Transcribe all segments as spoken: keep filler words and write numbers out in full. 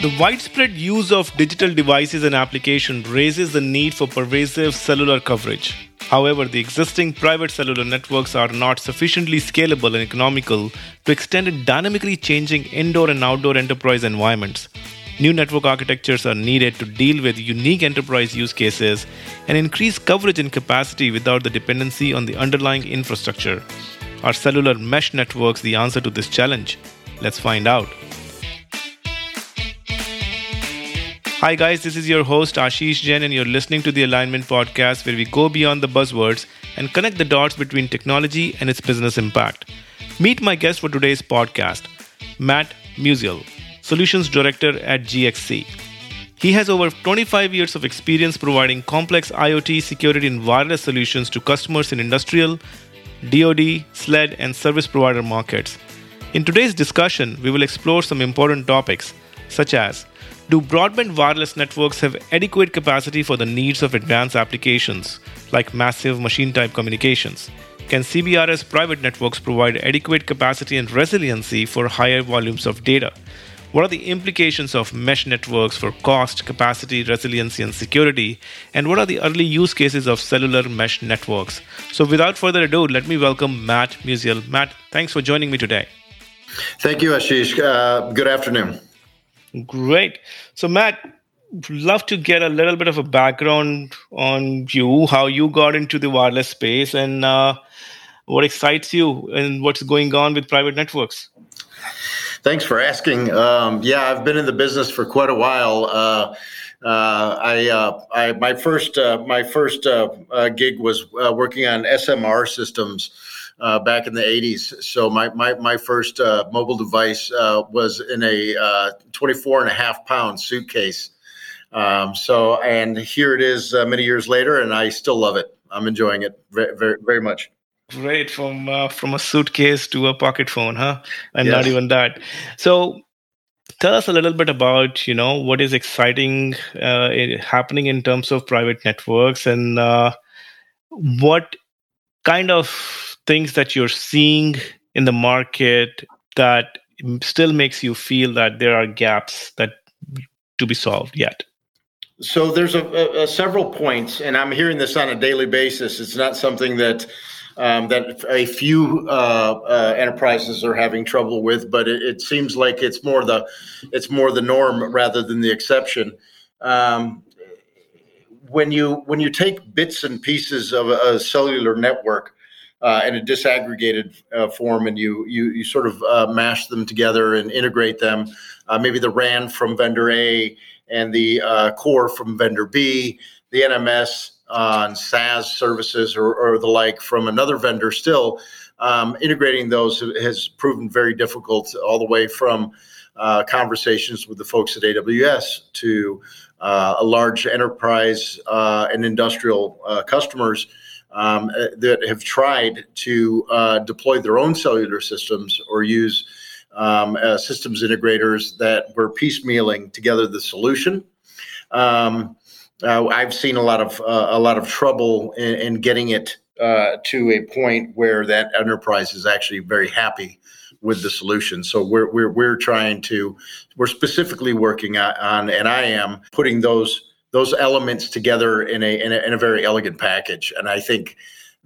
The widespread use of digital devices and applications raises the need for pervasive cellular coverage. However, the existing private cellular networks are not sufficiently scalable and economical to extend in dynamically changing indoor and outdoor enterprise environments. New network architectures are needed to deal with unique enterprise use cases and increase coverage and capacity without the dependency on the underlying infrastructure. Are cellular mesh networks the answer to this challenge? Let's find out. Hi guys, this is your host Ashish Jain and you're listening to the Alignment Podcast, where we go beyond the buzzwords and connect the dots between technology and its business impact. Meet my guest for today's podcast, Matt Musial, Solutions Director at G X C. He has over twenty-five years of experience providing complex IoT security and wireless solutions to customers in industrial, D O D, SLED, and service provider markets. In today's discussion, we will explore some important topics, such as: do broadband wireless networks have adequate capacity for the needs of advanced applications, like massive machine-type communications? Can C B R S private networks provide adequate capacity and resiliency for higher volumes of data? What are the implications of mesh networks for cost, capacity, resiliency, and security? And what are the early use cases of cellular mesh networks? So without further ado, let me welcome Matt Musial. Matt, thanks for joining me today. Thank you, Ashish. Uh, good afternoon. Great. So Matt, love to get a little bit of a background on you, how you got into the wireless space, and uh, what excites you and what's going on with private networks. Thanks for asking. Um, yeah, I've been in the business for quite a while. Uh, uh, I, uh, I, my first, uh, my first uh, uh, gig was uh, working on S M R systems uh, back in the eighties. So my my, my first uh, mobile device uh, was in a uh, twenty-four and a half pound suitcase. Um, so and here it is, uh, many years later, and I still love it. I'm enjoying it very, very, very much. Right, from uh, from a suitcase to a pocket phone, huh? And yes. Not even that. So, tell us a little bit about, you know, what is exciting uh, happening in terms of private networks, and uh, what kind of things that you're seeing in the market that still makes you feel that there are gaps that to be solved yet. So there's a, a, a several points, and I'm hearing this on a daily basis. It's not something that. Um, that a few uh, uh, enterprises are having trouble with, but it, it seems like it's more the it's more the norm rather than the exception. Um, when you when you take bits and pieces of a, a cellular network uh, in a disaggregated uh, form, and you you you sort of uh, mash them together and integrate them, uh, maybe the R A N from vendor A and the uh, core from vendor B, the N M S. On SaaS services or, or the like from another vendor still, um, integrating those has proven very difficult, all the way from uh, conversations with the folks at A W S to uh, a large enterprise uh, and industrial uh, customers um, that have tried to uh, deploy their own cellular systems or use um, uh, systems integrators that were piecemealing together the solution. Um, Uh, I've seen a lot of uh, a lot of trouble in, in getting it uh, to a point where that enterprise is actually very happy with the solution. So we're we're we're trying to we're specifically working on, and I am putting those those elements together in a in a, in a very elegant package. And I think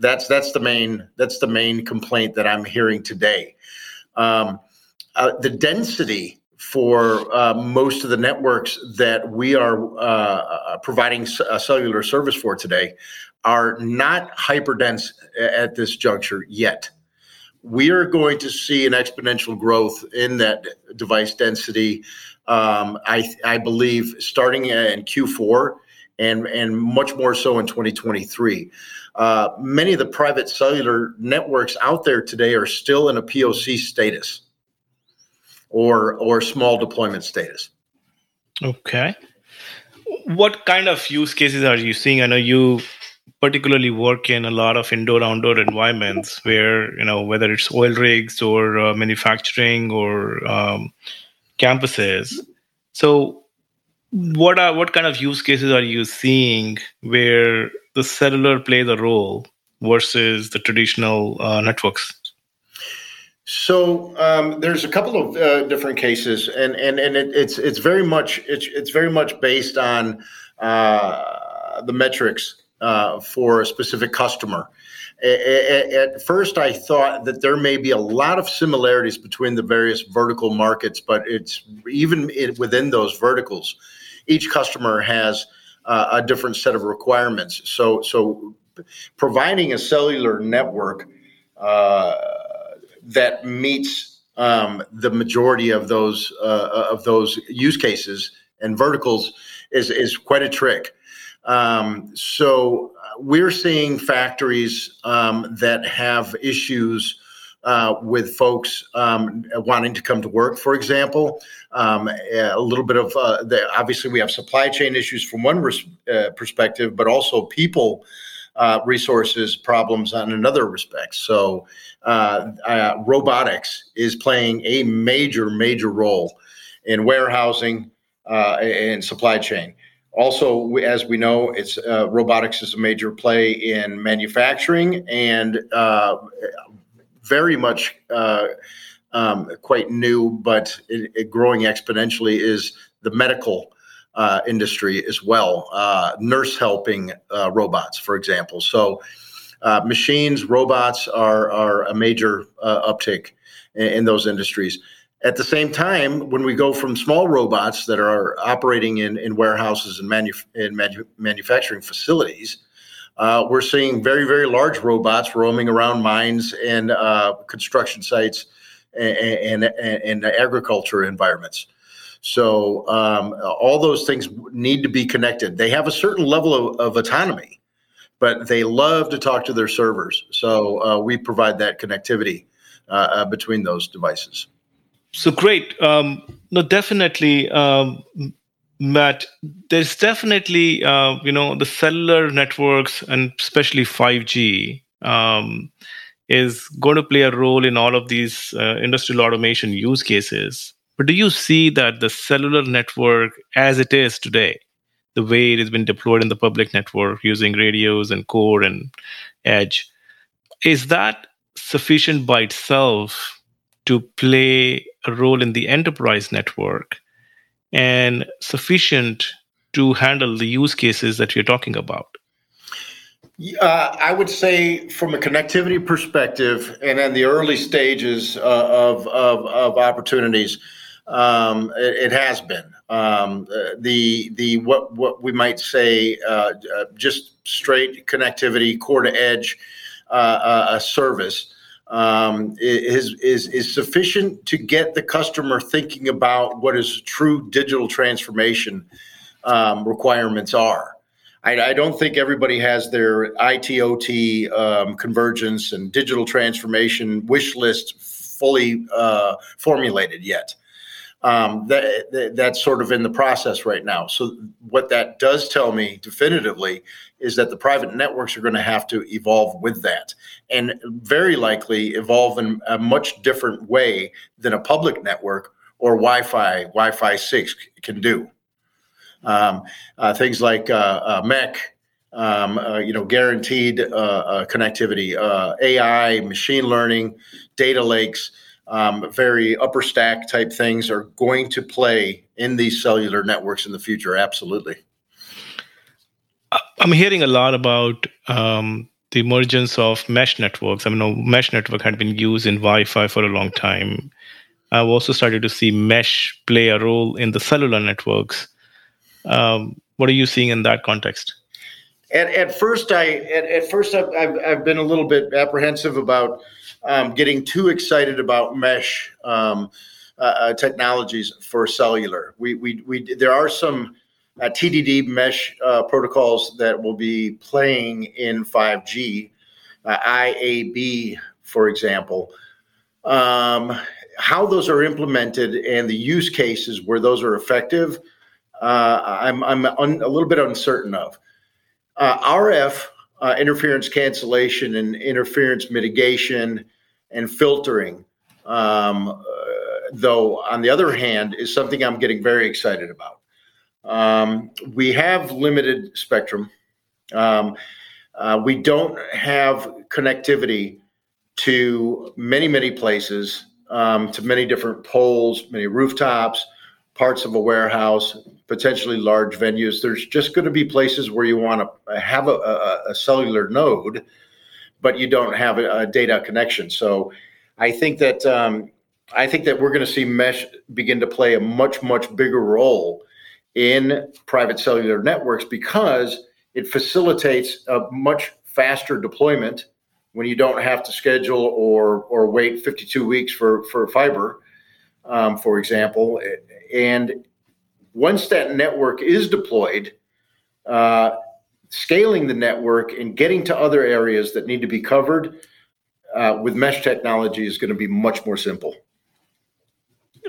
that's that's the main that's the main complaint that I'm hearing today. Um, uh, the density. For uh, most of the networks that we are uh, providing c- a cellular service for today are not hyperdense at this juncture yet. We are going to see an exponential growth in that device density, um, I, I believe, starting in Q four and, and much more so in twenty twenty-three. Uh, many of the private cellular networks out there today are still in a P O C status. Or or small deployment status. Okay. What kind of use cases are you seeing? I know you particularly work in a lot of indoor outdoor environments where, you know, whether it's oil rigs or uh, manufacturing or um, campuses. So what are what kind of use cases are you seeing where the cellular plays a role versus the traditional uh, networks? So um, there's a couple of uh, different cases, and and and it, it's it's very much it's it's very much based on uh, the metrics uh, for a specific customer. At first, I thought that there may be a lot of similarities between the various vertical markets, but it's even within those verticals, each customer has uh, a different set of requirements. So, so providing a cellular network uh, that meets um, the majority of those uh, of those use cases and verticals is is quite a trick. Um, so we're seeing factories um, that have issues uh, with folks um, wanting to come to work, for example. Um, a little bit of uh, the, obviously we have supply chain issues from one res- uh, perspective, but also people uh, resources problems on another respect. So uh, uh, robotics is playing a major, major role in warehousing uh, and supply chain. Also, as we know, it's uh, robotics is a major play in manufacturing, and uh, very much uh, um, quite new, but it, it growing exponentially is the medical uh, industry as well. Uh, nurse helping uh, robots, for example. So, uh, machines, robots are are a major uh, uptick in, in those industries. At the same time, when we go from small robots that are operating in, in warehouses and manu- in manu- manufacturing facilities, uh, we're seeing very, very large robots roaming around mines and uh, construction sites and, and, and agriculture environments. So um, all those things need to be connected. They have a certain level of, of autonomy, but they love to talk to their servers. So uh, we provide that connectivity uh, between those devices. So great. Um, no, definitely, um, Matt, there's definitely, uh, you know, the cellular networks and especially five G um, is going to play a role in all of these uh, industrial automation use cases. But do you see that the cellular network as it is today, the way it has been deployed in the public network using radios and core and edge, is that sufficient by itself to play a role in the enterprise network and sufficient to handle the use cases that you're talking about? Uh, I would say from a connectivity perspective and in the early stages uh, of, of, of opportunities, um, it, it has been. Um, the the what, what we might say uh, just straight connectivity, core to edge uh, uh, service Um, is is is sufficient to get the customer thinking about what his true digital transformation um, requirements are. I, I don't think everybody has their I T O T um, convergence and digital transformation wish list fully uh, formulated yet. Um, that, that that's sort of in the process right now. So what that does tell me definitively is that the private networks are going to have to evolve with that, and very likely evolve in a much different way than a public network or Wi-Fi, Wi-Fi six can do. Um, uh, things like uh, uh, M E C, um, uh, you know, guaranteed uh, uh, connectivity, uh, A I, machine learning, data lakes, um, very upper stack type things are going to play in these cellular networks in the future. Absolutely. I'm hearing a lot about um, the emergence of mesh networks. I mean, mesh network had been used in Wi-Fi for a long time. I've also started to see mesh play a role in the cellular networks. Um, what are you seeing in that context? At, at first, I at, at first I've, I've, I've been a little bit apprehensive about um, getting too excited about mesh um, uh, technologies for cellular. We we we there are some. Uh, T D D mesh uh, protocols that will be playing in five G, uh, I A B, for example. Um, how those are implemented and the use cases where those are effective, uh, I'm, I'm un, a little bit uncertain of. Uh, R F, uh, interference cancellation and interference mitigation and filtering, um, uh, though, on the other hand, is something I'm getting very excited about. Um, we have limited spectrum. Um, uh, we don't have connectivity to many, many places, um, to many different poles, many rooftops, parts of a warehouse, potentially large venues. There's just going to be places where you want to have a, a, a cellular node, but you don't have a, a data connection. So I think that um, I think that we're going to see mesh begin to play a much, much bigger role in private cellular networks because it facilitates a much faster deployment when you don't have to schedule or or wait fifty-two weeks for, for fiber, um, for example. And once that network is deployed, uh, scaling the network and getting to other areas that need to be covered uh, with mesh technology is going to be much more simple.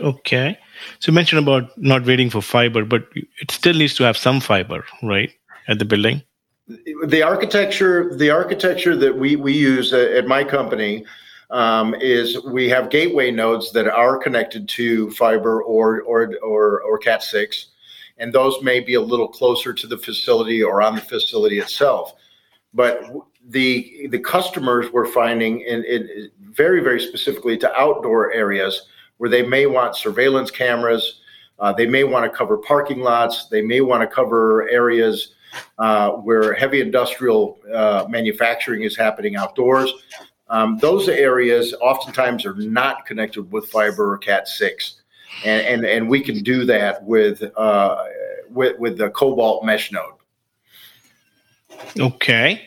Okay. So you mentioned about not waiting for fiber, but it still needs to have some fiber, right, at the building? The architecture, the architecture that we, we use at my company um, is we have gateway nodes that are connected to fiber or or or, or cat six, and those may be a little closer to the facility or on the facility itself. But the the customers we're finding in, in very, very specifically to outdoor areas where they may want surveillance cameras, uh, they may want to cover parking lots, they may want to cover areas uh, where heavy industrial uh, manufacturing is happening outdoors. Um, those areas oftentimes are not connected with fiber or cat six, and and, and we can do that with uh, with with the Cobalt mesh node. Okay,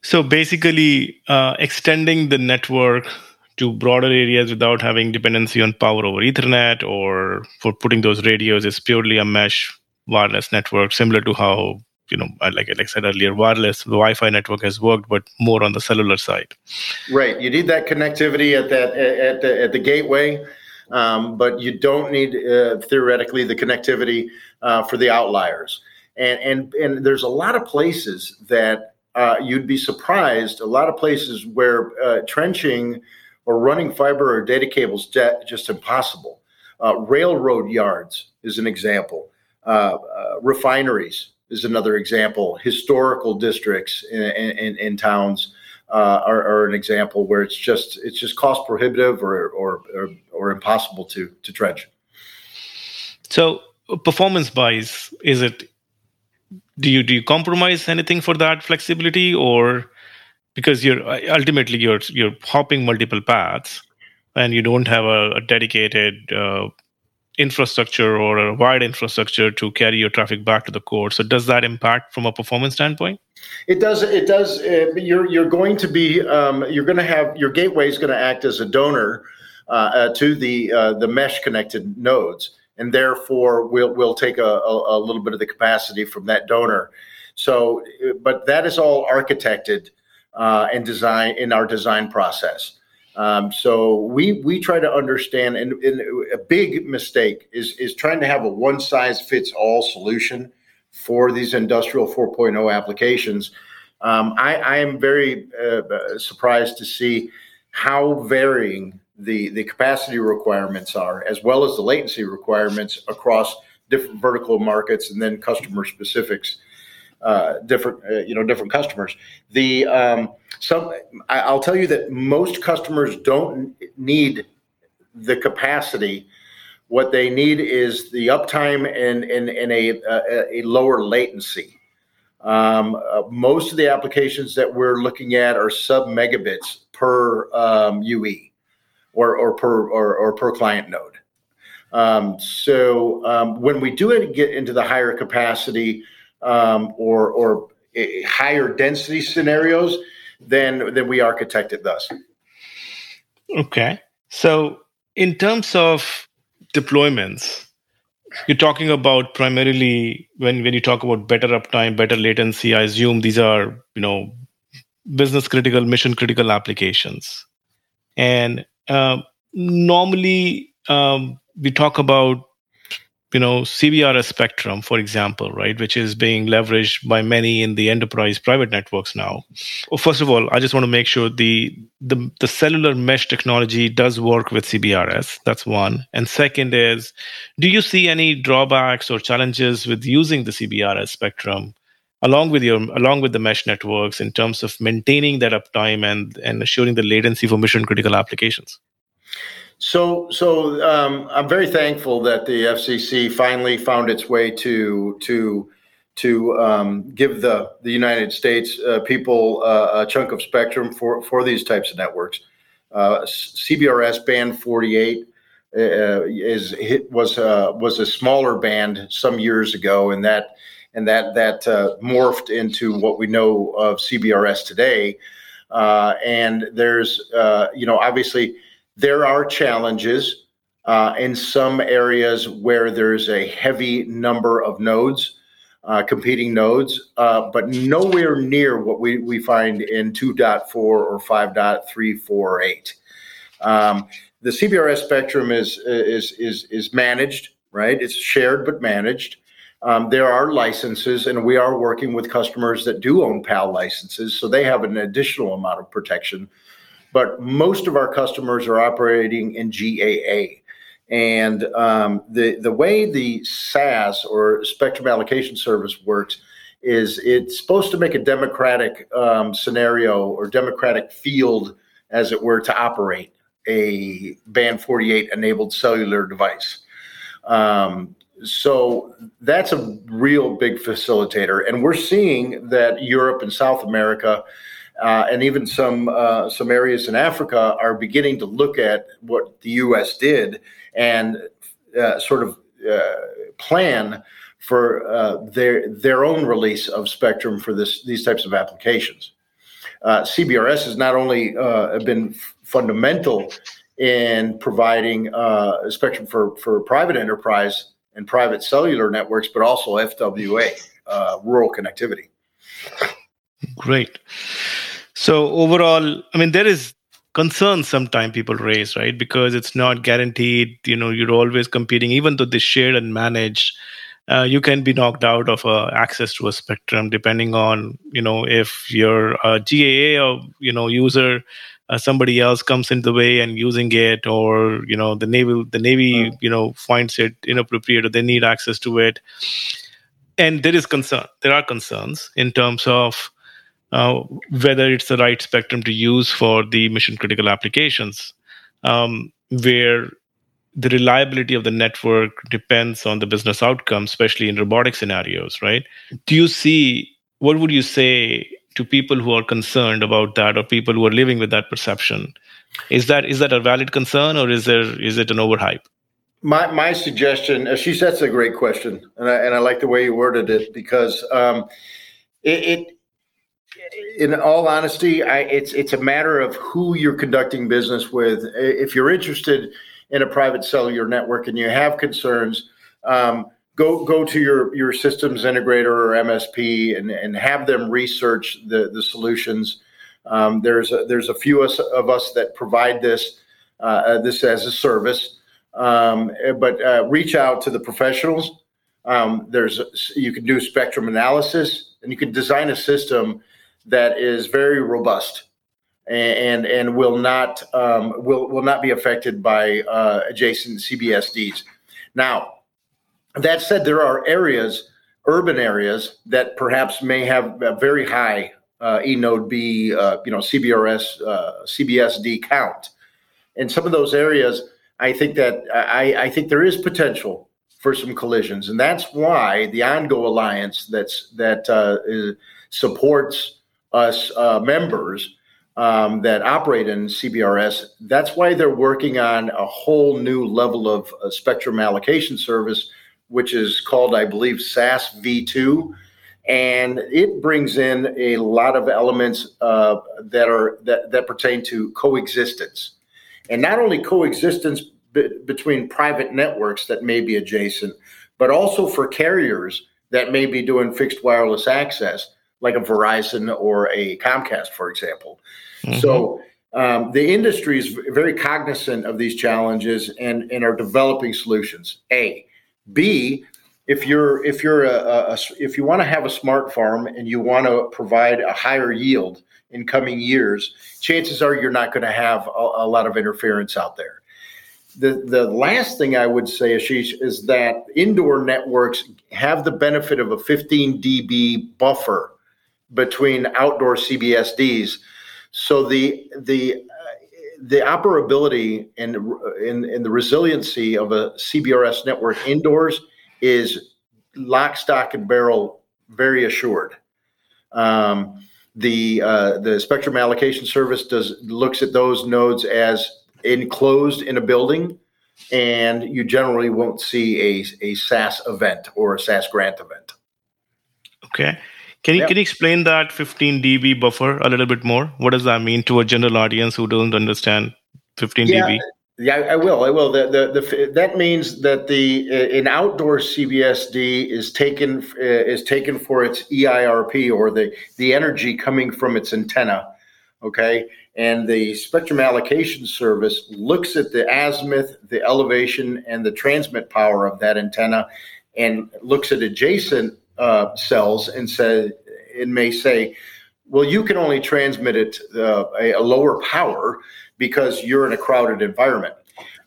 so basically uh, extending the network to broader areas without having dependency on power over Ethernet or for putting those radios is purely a mesh wireless network, similar to how, you know, like, like I said earlier, wireless the Wi-Fi network has worked, but more on the cellular side. Right. You need that connectivity at that at the, at the gateway, um, but you don't need uh, theoretically the connectivity uh, for the outliers. And and and there's a lot of places that uh, you'd be surprised. A lot of places where uh, trenching or running fiber or data cables, de- just impossible. Uh, railroad yards is an example. Uh, uh, refineries is another example. Historical districts in, in, in towns uh, are, are an example where it's just it's just cost prohibitive or or or, or impossible to to trench. So performance-wise, is it? Do you do you compromise anything for that flexibility or? Because you're ultimately you're you're hopping multiple paths, and you don't have a, a dedicated uh, infrastructure or a wide infrastructure to carry your traffic back to the core. So does that impact from a performance standpoint? It does. It does. Uh, you're you're going to be um, you're going to have your gateway is going to act as a donor uh, uh, to the uh, the mesh connected nodes, and therefore we'll we'll take a, a, a little bit of the capacity from that donor. So, but that is all architected. Uh, and design in our design process. Um, so we we try to understand, and, and a big mistake is is trying to have a one size fits all solution for these industrial four point oh applications. Um, I, I am very uh, surprised to see how varying the the capacity requirements are, as well as the latency requirements across different vertical markets, and then customer specifics. Uh, different, uh, you know, different customers. The um, some, I, I'll tell you that most customers don't need the capacity. What they need is the uptime and and, and a, a a lower latency. Um, uh, most of the applications that we're looking at are sub megabits per um, U E, or or per or, or per client node. Um, so um, when we do get into the higher capacity. Um, or or uh, higher density scenarios than than we architected thus. Okay. So in terms of deployments, you're talking about primarily when, when you talk about better uptime, better latency, I assume these are, you know, business critical, mission critical applications. And uh, normally um, we talk about you know, C B R S spectrum, for example, right, which is being leveraged by many in the enterprise private networks now. Well, first of all, I just want to make sure the, the the cellular mesh technology does work with C B R S. That's one. And second is, do you see any drawbacks or challenges with using the C B R S spectrum along with your along with the mesh networks in terms of maintaining that uptime and, and assuring the latency for mission critical applications? So, so um, I'm very thankful that the F C C finally found its way to to to um, give the, the United States uh, people uh, a chunk of spectrum for, for these types of networks. Uh, C B R S band forty-eight uh, is hit, was uh, was a smaller band some years ago, and that and that that uh, morphed into what we know of C B R S today. Uh, and there's uh, you know obviously. There are challenges uh, in some areas where there's a heavy number of nodes, uh, competing nodes, uh, but nowhere near what we, we find in two point four or five point three four or eight. Um, the C B R S spectrum is is is is managed, right? It's shared but managed. Um, there are licenses, and we are working with customers that do own PAL licenses, so they have an additional amount of protection. But most of our customers are operating in G A A. And um, the, the way the S A S or Spectrum Allocation Service works is it's supposed to make a democratic um, scenario or democratic field, as it were, to operate a band forty-eight enabled cellular device. Um, so that's a real big facilitator. And we're seeing that Europe and South America Uh, and even some uh, some areas in Africa are beginning to look at what the U S did and uh, sort of uh, plan for uh, their their own release of spectrum for this these types of applications. Uh, C B R S has not only uh, been f- fundamental in providing uh, spectrum for, for private enterprise and private cellular networks, but also F W A, uh, rural connectivity. Great. So overall, I mean, there is concern sometimes people raise, right? Because it's not guaranteed, you know, you're always competing, even though they shared and managed, uh, you can be knocked out of uh, access to a spectrum, depending on, you know, if you're a G A A or, you know, user, uh, somebody else comes in the way and using it, or, you know, the Navy, the Navy, you know, finds it inappropriate or they need access to it. And there is concern. There are concerns in terms of Uh, whether it's the right spectrum to use for the mission-critical applications, um, where the reliability of the network depends on the business outcome, especially in robotic scenarios, right? Do you see, what would you say to people who are concerned about that or people who are living with that perception? Is that is that a valid concern, or is there is it an overhype? My my suggestion, Ashish, that's a great question, and I, and I like the way you worded it, because um, it... it in all honesty, I, it's it's a matter of who you're conducting business with. If you're interested in a private cellular network and you have concerns, um, go go to your, your systems integrator or M S P and, and have them research the, the solutions. Um, there's a, there's a few us, of us that provide this uh, this as a service, um, but uh, reach out to the professionals. Um, there's you can do spectrum analysis, and you can design a system that is very robust and and, and will not um, will will not be affected by uh, adjacent C B S Ds. Now, that said, there are areas, urban areas, that perhaps may have a very high uh, E Node B, uh, you know, C B R S, uh, C B S D count. In some of those areas, I think that I, I think there is potential for some collisions, and that's why the OnGo Alliance that's that uh, is, supports. us uh, members um, that operate in C B R S. That's why they're working on a whole new level of uh, spectrum allocation service, which is called, I believe, S A S V two. And it brings in a lot of elements uh, that are that, that pertain to coexistence. And not only coexistence b- between private networks that may be adjacent, but also for carriers that may be doing fixed wireless access, like a Verizon or a Comcast, for example. Mm-hmm. So um, the industry is very cognizant of these challenges and, and are developing solutions. A, B, if you're if you're a, a, a if you want to have a smart farm and you want to provide a higher yield in coming years, chances are you're not going to have a, a lot of interference out there. The the last thing I would say, Ashish, is that indoor networks have the benefit of a fifteen decibel buffer between outdoor C B S Ds, so the the the operability and and, and the resiliency of a C B R S network indoors is lock, stock, and barrel, very assured. Um, the uh, the Spectrum Allocation Service does looks at those nodes as enclosed in a building, and you generally won't see a, a S A S event or a S A S grant event. Okay. Can you, yep. can you explain that fifteen decibel buffer a little bit more? What does that mean to a general audience who doesn't understand fifteen decibel? Yeah, I, I will. I will. The, the, the, that means that the uh, an outdoor C B S D is taken uh, is taken for its E I R P, or the, the energy coming from its antenna. Okay, and the Spectrum Allocation Service looks at the azimuth, the elevation, and the transmit power of that antenna, and looks at adjacent uh, cells and says, it may say, well, you can only transmit it uh, a, a lower power because you're in a crowded environment.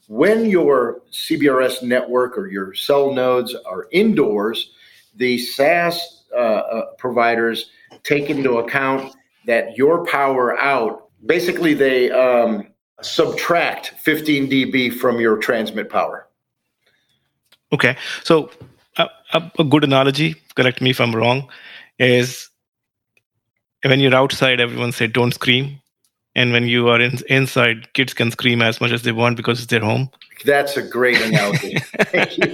When your C B R S network or your cell nodes are indoors, the S A S uh, uh, providers take into account that your power out, basically they um, subtract fifteen decibel from your transmit power. Okay. So a, a good analogy, correct me if I'm wrong, is when you're outside, everyone said don't scream. And when you are in, inside, kids can scream as much as they want because it's their home. That's a great analogy. Thank you.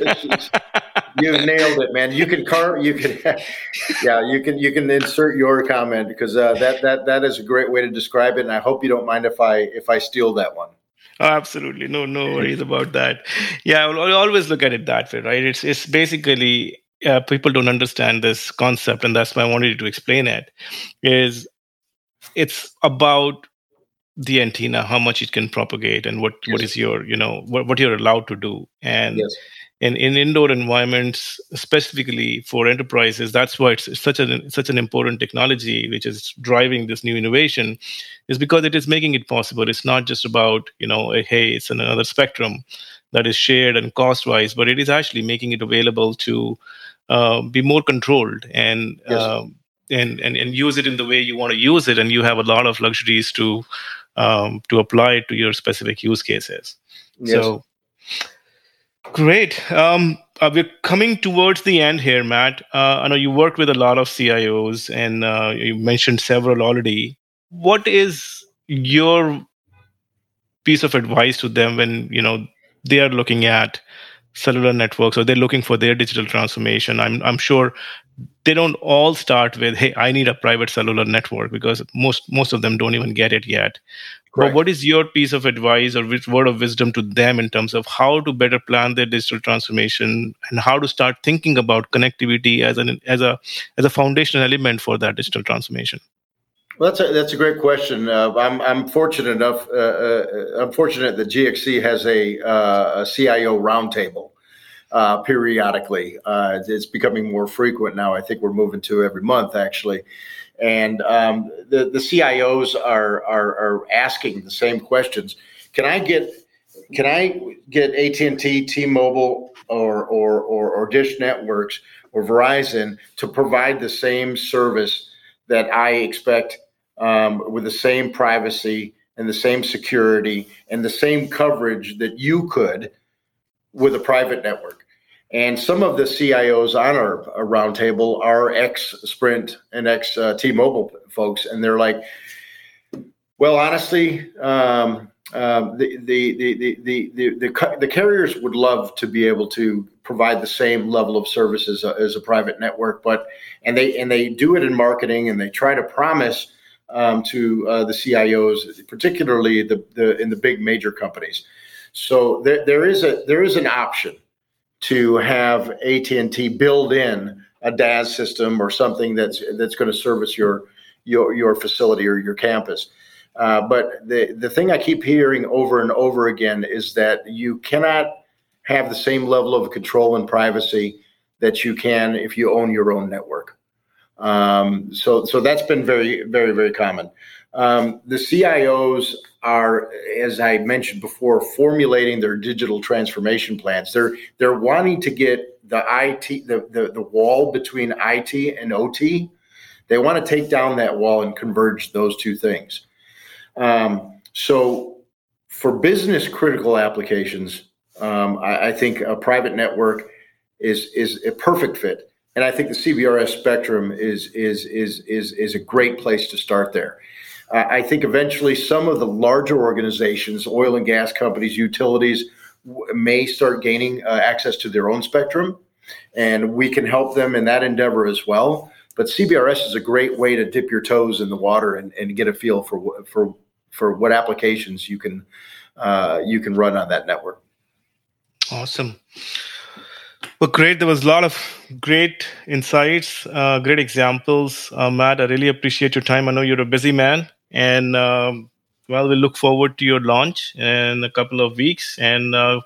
You nailed it, man. You can car, you can, yeah, you can, you can insert your comment because uh, that that that is a great way to describe it. And I hope you don't mind if I if I steal that one. Oh, absolutely, no, no worries about that. Yeah, I'll, I'll always look at it that way, right? It's it's basically uh, people don't understand this concept, and that's why I wanted you to explain it. Is it's about the antenna, how much it can propagate, and what, yes. what is your, you know, what, what you're allowed to do, and. Yes. And in indoor environments, specifically for enterprises, that's why it's such an such an important technology, which is driving this new innovation, is because it is making it possible. It's not just about, you know, hey, it's another spectrum that is shared and cost-wise, but it is actually making it available to uh, be more controlled and, yes. uh, and and and use it in the way you want to use it, and you have a lot of luxuries to um, to apply to your specific use cases. Yes. So. Great. Um, uh, we're coming towards the end here, Matt. Uh, I know you work with a lot of C I Os, and uh, you mentioned several already. What is your piece of advice to them when, you know, they are looking at cellular networks or they're looking for their digital transformation? I'm I'm sure they don't all start with, hey, I need a private cellular network, because most most of them don't even get it yet. Correct. But what is your piece of advice or which word of wisdom to them in terms of how to better plan their digital transformation and how to start thinking about connectivity as an as a as a foundational element for that digital transformation? Well, that's a, that's a great question. Uh, I'm I'm fortunate enough. Uh, uh, I'm fortunate that G X C has a, uh, a C I O roundtable uh, periodically. Uh, it's becoming more frequent now. I think we're moving to every month, actually. And um, the the C I Os are, are are asking the same questions. Can I get can I get A T and T, T-Mobile, or or or, or Dish Networks or Verizon to provide the same service that I expect? Um, with the same privacy and the same security and the same coverage that you could with a private network. And some of the C I Os on our, our roundtable are ex-Sprint and ex-T-Mobile uh, folks, and they're like, well, honestly, um, uh, the, the, the, the, the, the, the, the carriers would love to be able to provide the same level of service as a, as a private network, but and they and they do it in marketing, and they try to promise Um, to uh, the C I Os, particularly the, the in the big major companies. So there there is a there is an option to have A T and T build in a D A S system or something that's that's going to service your your your facility or your campus. Uh, but the the thing I keep hearing over and over again is that you cannot have the same level of control and privacy that you can if you own your own network. Um, so, so that's been very, very, very common. Um, the C I Os are, as I mentioned before, formulating their digital transformation plans. They're they're wanting to get the I T, the the, the wall between I T and O T. They want to take down that wall and converge those two things. Um, so for business critical applications, um, I, I think a private network is is a perfect fit. And I think the C B R S spectrum is is is is is a great place to start there. Uh, I think eventually some of the larger organizations, oil and gas companies, utilities, w- may start gaining uh, access to their own spectrum, and we can help them in that endeavor as well. But C B R S is a great way to dip your toes in the water and, and get a feel for for for what applications you can uh, you can run on that network. Awesome. Well, great. There was a lot of great insights, uh, great examples. Uh, Matt, I really appreciate your time. I know you're a busy man. And, um, well, we look forward to your launch in a couple of weeks. And uh,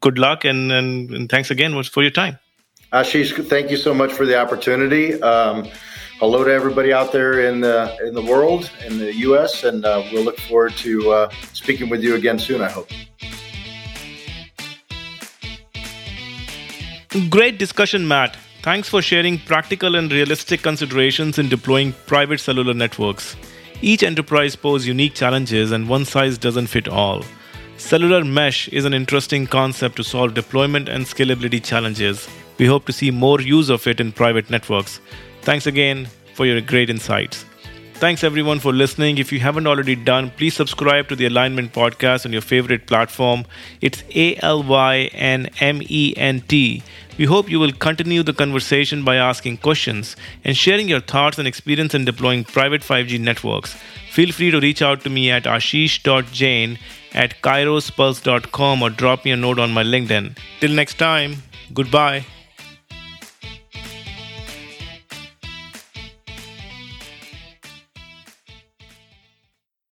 good luck. And, and, and thanks again for your time. Ashish, thank you so much for the opportunity. Um, hello to everybody out there in the, in the world, in the U S. And uh, we'll look forward to uh, speaking with you again soon, I hope. Great discussion, Matt. Thanks for sharing practical and realistic considerations in deploying private cellular networks. Each enterprise poses unique challenges and one size doesn't fit all. Cellular mesh is an interesting concept to solve deployment and scalability challenges. We hope to see more use of it in private networks. Thanks again for your great insights. Thanks everyone for listening. If you haven't already done, please subscribe to the Alignment Podcast on your favorite platform. It's A L Y N M E N T. We hope you will continue the conversation by asking questions and sharing your thoughts and experience in deploying private five G networks. Feel free to reach out to me at ashish dot jain at kairospulse dot com or drop me a note on my LinkedIn. Till next time, goodbye.